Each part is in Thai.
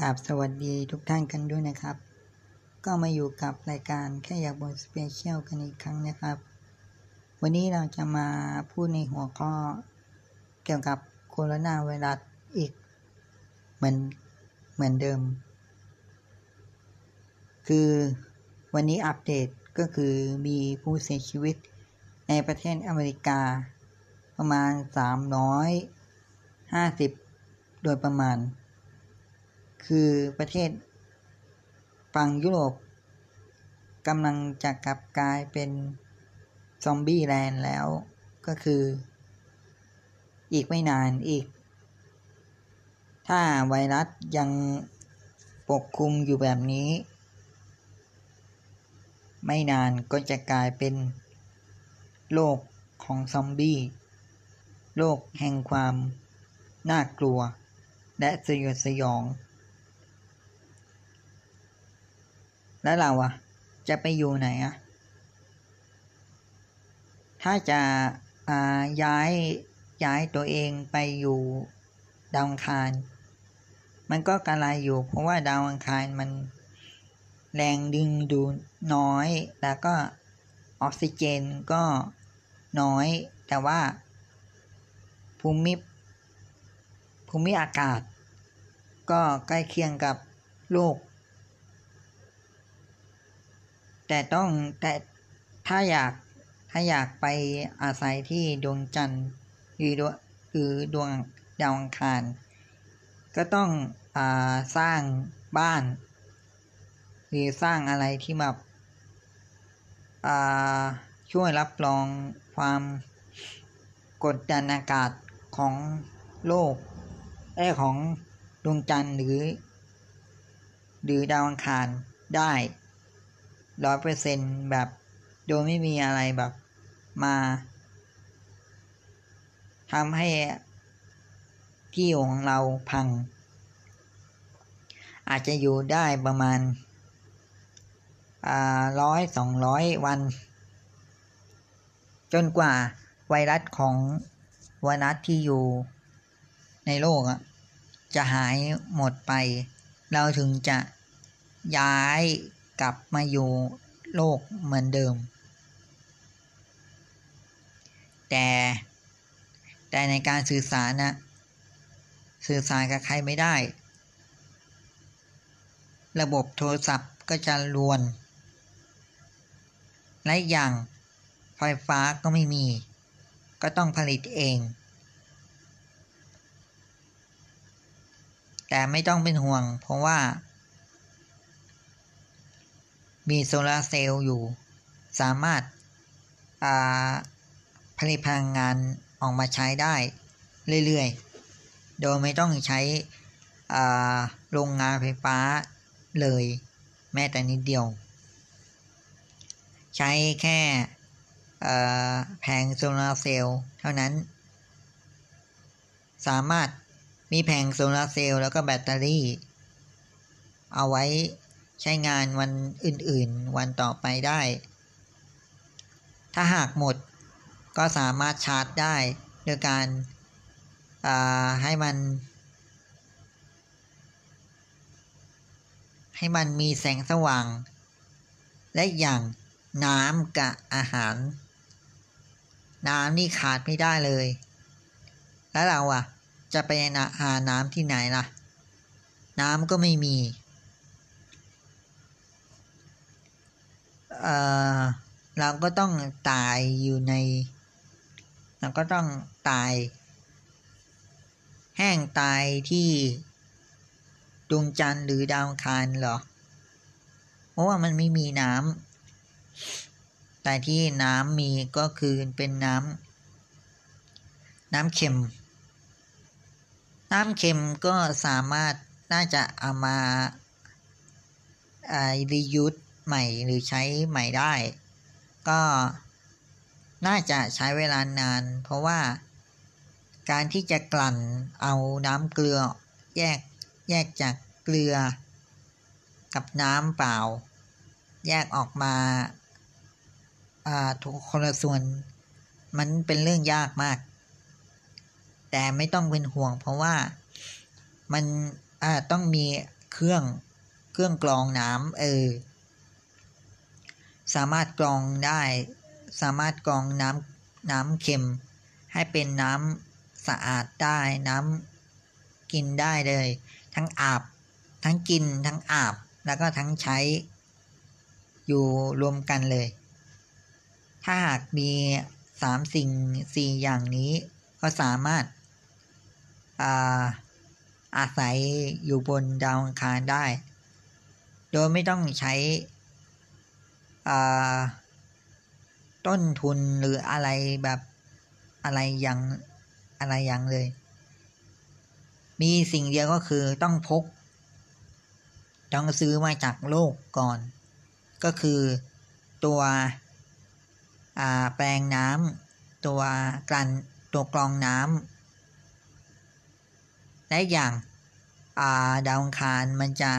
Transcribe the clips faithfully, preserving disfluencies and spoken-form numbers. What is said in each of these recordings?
กราบสวัสดีทุกท่านกันด้วยนะครับก็มาอยู่กับรายการแค่อยากบ่นสเปเชียลกันอีกครั้งนะครับวันนี้เราจะมาพูดในหัวข้อเกี่ยวกับโคโรนาไวรัสอีกเหมือนเหมือนเดิมคือวันนี้อัปเดตก็คือมีผู้เสียชีวิตในประเทศอเมริกาประมาณสามร้อยห้าสิบโดยประมาณคือประเทศฝั่งยุโรปกำลังจะกลับกลายเป็นซอมบี้แลนด์แล้วก็คืออีกไม่นานอีกถ้าไวรัสยังปกคลุมอยู่แบบนี้ไม่นานก็จะกลายเป็นโลกของซอมบี้โลกแห่งความน่ากลัวและสยดสยองแล้วเราอ่ะจะไปอยู่ไหนอ่ะถ้าจะอ่าย้ายย้ายตัวเองไปอยู่ดาวอังคารมันก็กระไรอยู่เพราะว่าดาวอังคารมันแรงดึงดูดน้อยแล้วก็ออกซิเจนก็น้อยแต่ว่าภูมิภูมิอากาศก็ใกล้เคียงกับโลกแต่ต้องแต่ถ้าอยากถ้าอยากไปอาศัยที่ดวงจันทร์หรือหรือดวงดาวอังคารก็ต้องอ่าสร้างบ้านหรือสร้างอะไรที่แบบอ่าช่วยรับรองความกดดันอากาศของโลกไอ้ของดวงจันทร์หรือหรือดาวอังคารได้ ร้อยเปอร์เซ็นต์ แบบโดยไม่มีอะไรแบบมาทำให้ที่ของเราพังอาจจะอยู่ได้ประมาณอ่าร้อยสองร้อยวันจนกว่าไวรัสของไวรัสที่อยู่ในโลกอะจะหายหมดไปเราถึงจะย้ายกลับมาอยู่โลกเหมือนเดิมแต่แต่ในการสื่อสารนะสื่อสารกับใครไม่ได้ระบบโทรศัพท์ก็จะรวนและอย่างไฟฟ้าก็ไม่มีก็ต้องผลิตเองแต่ไม่ต้องเป็นห่วงเพราะว่ามีโซลาร์เซลล์อยู่สามารถอ่าผลิตพลังงานออกมาใช้ได้เรื่อยๆโดยไม่ต้องใช้อ่าโรงงานไฟฟ้าเลยแม้แต่นิดเดียวใช้แค่อ่าแผงโซลาร์เซลล์เท่านั้นสามารถมีแผงโซลาร์เซลล์แล้วก็แบตเตอรี่เอาไว้ใช้งานวันอื่นๆวันต่อไปได้ถ้าหากหมดก็สามารถชาร์จได้โดยการอ่าให้มันให้มันมีแสงสว่างและอย่างน้ำกับอาหารน้ำนี่ขาดไม่ได้เลยแล้วเราอ่ะจะไปหาน้ำที่ไหนล่ะน้ำก็ไม่มีเอ่อเราก็ต้องตายอยู่ในเราก็ต้องตายแห้งตายที่ดวงจันทร์หรือดาวอังคารเหรอเพราะว่ามันไม่มีน้ำแต่ที่น้ำมีก็คือเป็นน้ำน้ำเค็มน้ำเค็มก็สามารถน่าจะเอามารียูสใหม่หรือใช้ใหม่ได้ก็น่าจะใช้เวลานานเพราะว่าการที่จะกลั่นเอาน้ำเกลือแยกแยกจากเกลือกับน้ำเปล่าแยกออกมาอ่าทุกคนละส่วนมันเป็นเรื่องยากมากแต่ไม่ต้องเป็นห่วงเพราะว่ามันอ่าต้องมีเค เครื่องเครื่องกรองน้ำเออสามารถกรองได้สามารถกรองน้ำน้ำเค็มให้เป็นน้ำสะอาดได้น้ำกินได้เลยทั้งอาบทั้งกินทั้งอาบแล้วก็ทั้งใช้อยู่รวมกันเลยถ้าหากมีสามสิ่งสี่อย่างนี้ก็สามารถอ่าอาศัยอยู่บนดาวอังคารได้โดยไม่ต้องใช้อ่าต้นทุนหรืออะไรแบบอะไรอย่างอะไรอย่างเลยมีสิ่งเดียวก็คือต้องพกต้องซื้อมาจากโลกก่อนก็คือตัวอ่าแปลงน้ำตัวกลั่นตัวกรองน้ำและอย่างอ่าดาวอังคารมันจะ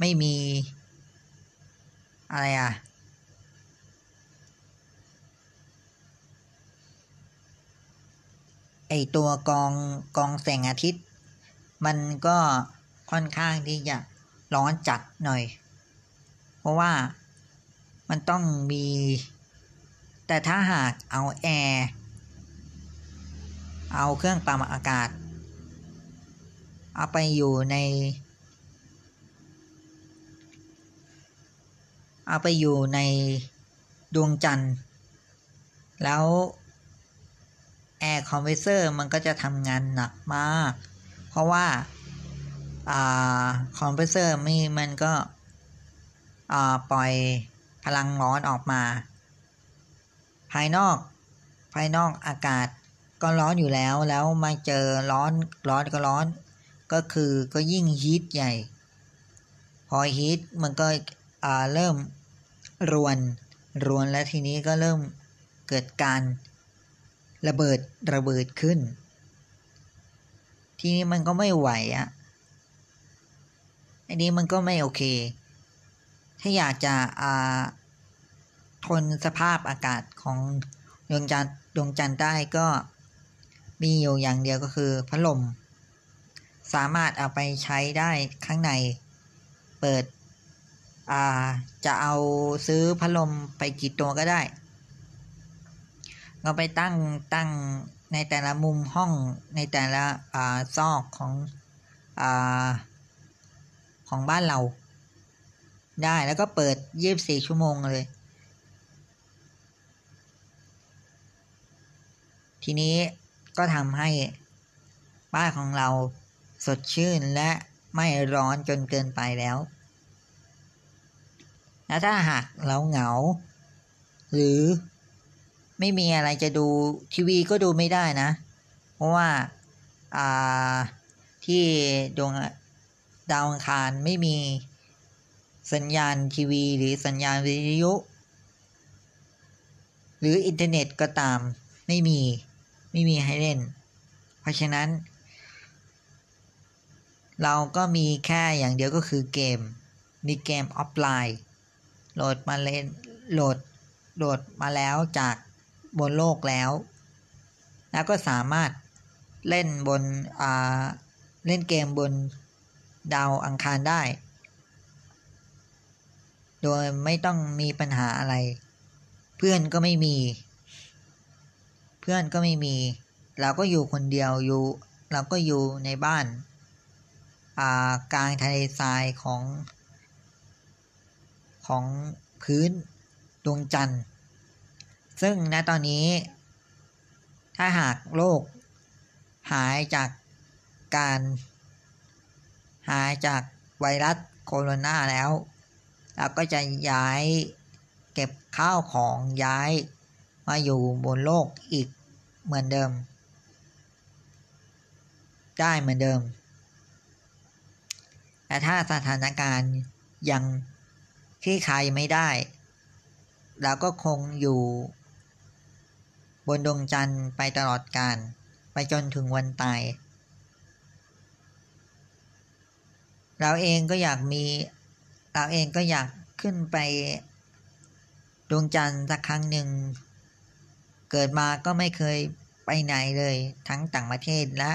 ไม่มีอะไรอ่ะไอตัวกองกองแสงอาทิตย์มันก็ค่อนข้างที่จะร้อนจัดหน่อยเพราะว่ามันต้องมีแต่ถ้าหากเอาแอร์เอาเครื่องปรับอากาศเอาไปอยู่ในเอาไปอยู่ในดวงจันทร์แล้วแอร์คอมเพรสเซอร์มันก็จะทำงานหนักมากเพราะว่าอ่าคอมเพรสเซอร์มีมันก็อ่าปล่อยพลังร้อนออกมาภายนอกภายนอกอากาศก็ร้อนอยู่แล้วแล้วมาเจอร้อนร้อนก็ร้อนก็คือก็ยิ่งฮีทใหญ่พอฮีทมันก็อ่าเริ่มรวนรวนแล้วทีนี้ก็เริ่มเกิดการระเบิดระเบิดขึ้นทีนี้มันก็ไม่ไหวอ่ะอันนี้มันก็ไม่โอเคถ้าอยากจะอ่าทนสภาพอากาศของดวงจันทร์ดวงจันทร์ได้ก็มีอยู่อย่างเดียวก็คือพัดลมสามารถเอาไปใช้ได้ข้างในเปิดอ่าจะเอาซื้อพัดลมไปกี่ตัวก็ได้เอาไปตั้งตั้งในแต่ละมุมห้องในแต่ละอ่าซอกของอ่าของบ้านเราได้แล้วก็เปิดยี่สิบสี่ชั่วโมงเลยทีนี้ก็ทำให้บ้านของเราสดชื่นและไม่ร้อนจนเกินไปแล้วและถ้าหากเราเหงาหรือไม่มีอะไรจะดูทีวีก็ดูไม่ได้นะเพราะว่าอ่าที่ดวงดาวอังคารไม่มีสัญญาณทีวีหรือสัญญาณวิทยุหรืออินเทอร์เน็ตก็ตามไม่มีไม่มีให้เล่นเพราะฉะนั้นเราก็มีแค่อย่างเดียวก็คือเกมมีเกมออฟไลน์โหลดมาเล่นโหลดโหลดมาแล้วจากบนโลกแล้วแล้วก็สามารถเล่นบนอ่าเล่นเกมบนดาวอังคารได้โดยไม่ต้องมีปัญหาอะไรเพื่อนก็ไม่มีเพื่อนก็ไม่มีเราก็อยู่คนเดียวอยู่เราก็อยู่ในบ้านอ่ากลางทะเลทรายของของพื้นดวงจันทร์ซึ่งณตอนนี้ถ้าหากโลกหายจากการหายจากไวรัสโคโรนาแล้วเราก็จะย้ายเก็บข้าวของย้ายมาอยู่บนโลกอีกเหมือนเดิมได้เหมือนเดิมแต่ถ้าสถานการณ์ยังคลี่คลายไม่ได้เราก็คงอยู่บนดวงจันทร์ไปตลอดกาลไปจนถึงวันตายเราเองก็อยากมีเราเองก็อยากขึ้นไปดวงจันทร์สักครั้งหนึ่งเกิดมาก็ไม่เคยไปไหนเลยทั้งต่างประเทศและ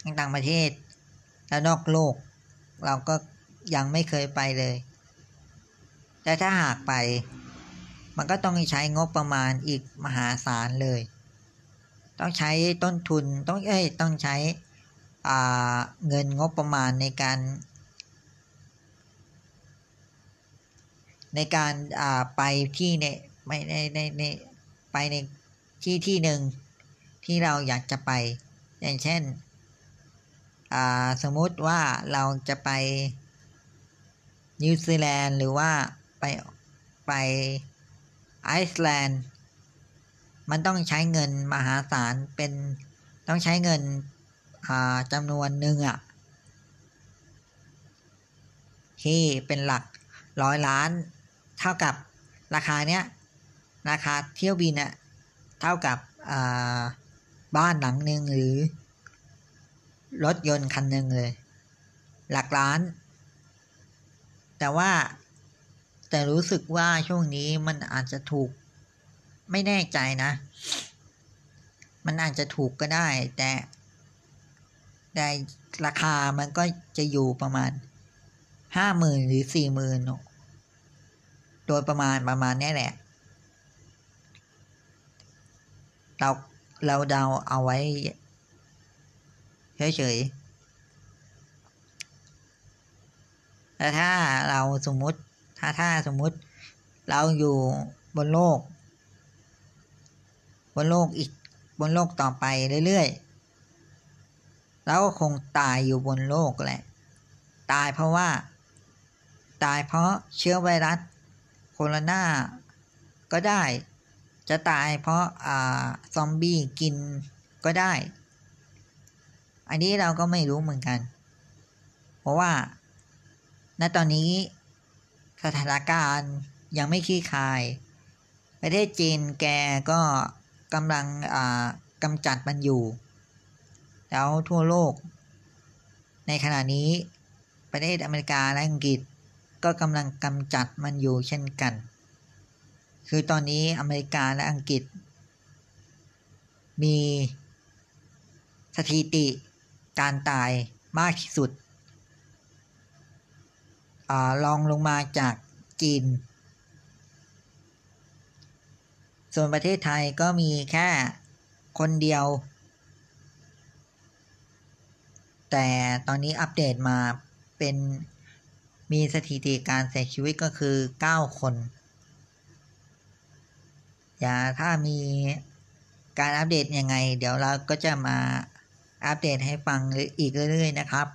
ทั้งต่างประเทศและนอกโลก เราก็ยังไม่เคยไปเลยแต่ถ้าหากไปมันก็ต้องใช้งบประมาณอีกมหาศาลเลยต้องใช้ต้นทุนต้องเอ้ยต้องใช้อ่าเงินงบประมาณในการในการอ่าไปที่ในไม่ในในในไปในที่ที่หนึ่งที่เราอยากจะไปอย่างเช่นอ่าสมมุติว่าเราจะไปนิวซีแลนด์หรือว่าไปไปไอซ์แลนด์มันต้องใช้เงินมหาศาลเป็นต้องใช้เงินอ่าจำนวนหนึ่งอ่ะที่เป็นหลักร้อยล้านเท่ากับราคาเนี้ยราคาเที่ยวบินน่ะเท่ากับอ่าบ้านหลังนึงหรือรถยนต์คันนึงเลยหลักล้านแต่ว่าแต่รู้สึกว่าช่วงนี้มันอาจจะถูกไม่แน่ใจนะมันอาจจะถูกก็ได้แต่แต่ราคามันก็จะอยู่ประมาณ ห้าหมื่น หรือ สี่หมื่น โดยประมาณประมาณนี้แหละเราเราเดาเอาไว้เฉยๆแต่ถ้าเราสมมุติถ้าถ้าสมมุติเราอยู่บนโลกบนโลกอีกบนโลกต่อไปเรื่อยๆเราก็คงตายอยู่บนโลกแหละตายเพราะว่าตายเพราะเชื้อไวรัสโคโรนาก็ได้จะตายเพราะอ่าซอมบี้กินก็ได้อันนี้เราก็ไม่รู้เหมือนกันเพราะว่าณตอนนี้สถานการณ์ยังไม่คลี่คลายประเทศจีนแกก็กำลังอ่ากำจัดมันอยู่แล้วทั่วโลกในขณะนี้ประเทศอเมริกาและอังกฤษก็กำลังกำจัดมันอยู่เช่นกันคือตอนนี้อเมริกาและอังกฤษมีสถิติการตายมากที่สุดอ่ารองลงมาจากจีนส่วนประเทศไทยก็มีแค่คนเดียวแต่ตอนนี้อัปเดตมาเป็นมีสถิติการเสียชีวิตก็คือเก้าคนอย่าถ้ามีการอัปเดตยังไงเดี๋ยวเราก็จะมาอัปเดตให้ฟังอีกเรื่อยๆนะครับ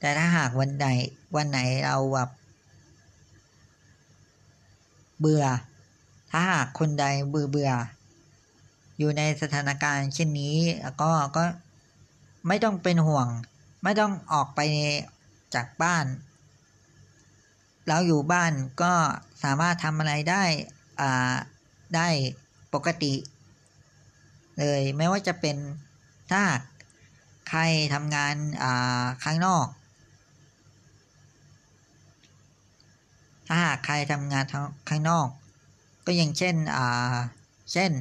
แต่ถ้าหากวันไหนวันไหนเราแบบเบื่อถ้าหากคนใดเบื่อเบื่ออยู่ในสถานการณ์เช่นนี้ก็ก็ไม่ต้องเป็นห่วงไม่ต้องออกไปจากบ้านเราอยู่บ้านก็สามารถทำอะไรได้อ่าได้ปกติเลยไม่ว่าจะเป็นถ้าใครทำงานอ่าข้างนอกถ้าหากใครทำงานข้างนอกก็อย่างเช่นอ่าเช่น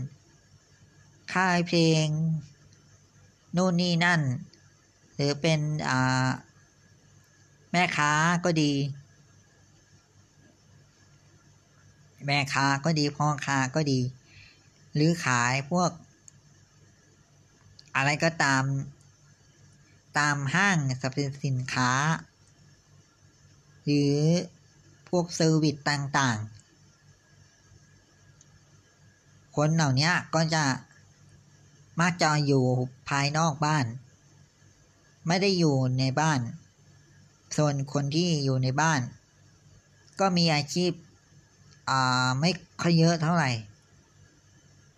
ค่ายเพลงนู่นนี่นั่นหรือเป็นอ่าแม่ค้าก็ดีแม่ค้าก็ดีพ่อค้าก็ดีหรือขายพวกอะไรก็ตามตามห้างสรรพสินค้าหรือพวกเซอร์วิสต่างๆคนเหล่านี้ก็จะมักจะอยู่ภายนอกบ้านไม่ได้อยู่ในบ้านส่วนคนที่อยู่ในบ้านก็มีอาชีพอ่าไม่ค่อยเยอะเท่าไหร่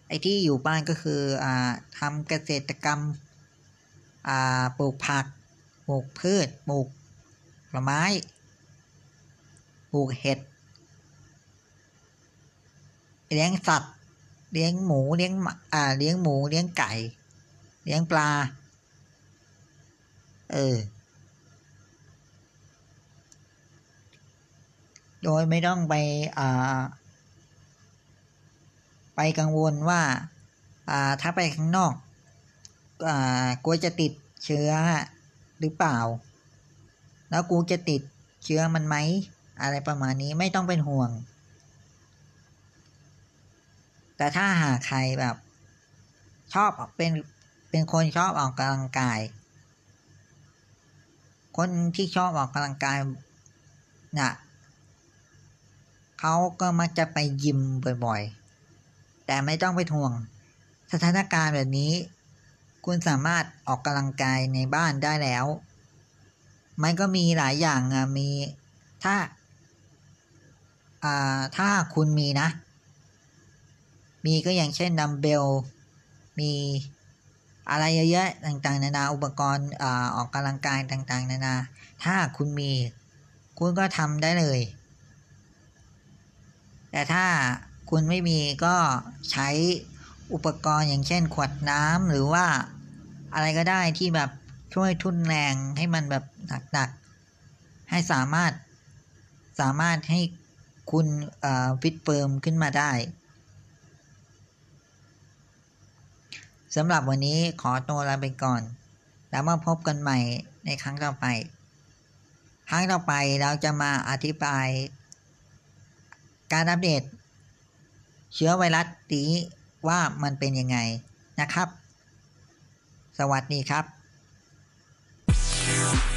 ไอ้ที่อยู่บ้านก็คืออ่าทำเกษตรกรรมอ่าปลูกผักปลูกพืชปลูกผลไม้ปลูกเห็ดเลี้ยงสัตว์เลี้ยงหมูเลี้ยงอ่าเลี้ยงหมูเลี้ยงไก่เลี้ยงปลาเออโดยไม่ต้องไปอ่าไปกังวลว่าอ่าถ้าไปข้างนอกอ่ากลัวจะติดเชื้อ หรือเปล่าแล้วกูจะติดเชื้อมันไหมอะไรประมาณนี้ไม่ต้องเป็นห่วงแต่ถ้าหากใครแบบชอบเป็นเป็นคนชอบออกกำลังกายคนที่ชอบออกกำลังกายน่ะเขาก็มักจะไปยิมบ่อยๆแต่ไม่ต้องไปห่วงสถานการณ์แบบนี้คุณสามารถออกกำลังกายในบ้านได้แล้วมันก็มีหลายอย่างอ่ะมีถ้าอ่าถ้าคุณมีนะมีก็อย่างเช่นดัมเบลมีอะไรเยอะแยะต่างๆนานาอุปกรณ์อ่าออกกำลังกายต่างๆนานาถ้าคุณมีคุณก็ทำได้เลยแต่ถ้าคุณไม่มีก็ใช้อุปกรณ์อย่างเช่นขวดน้ำหรือว่าอะไรก็ได้ที่แบบช่วยทุ่นแรงให้มันแบบหนักๆให้สามารถสามารถให้คุณฟิตเฟิร์มขึ้นมาได้สำหรับวันนี้ขอตัวลาไปก่อนแล้วมาพบกันใหม่ในครั้งต่อไปครั้งต่อไปเราจะมาอธิบายการอัปเดตเชื้อไวรัสนี้ว่ามันเป็นยังไงนะครับสวัสดีครับ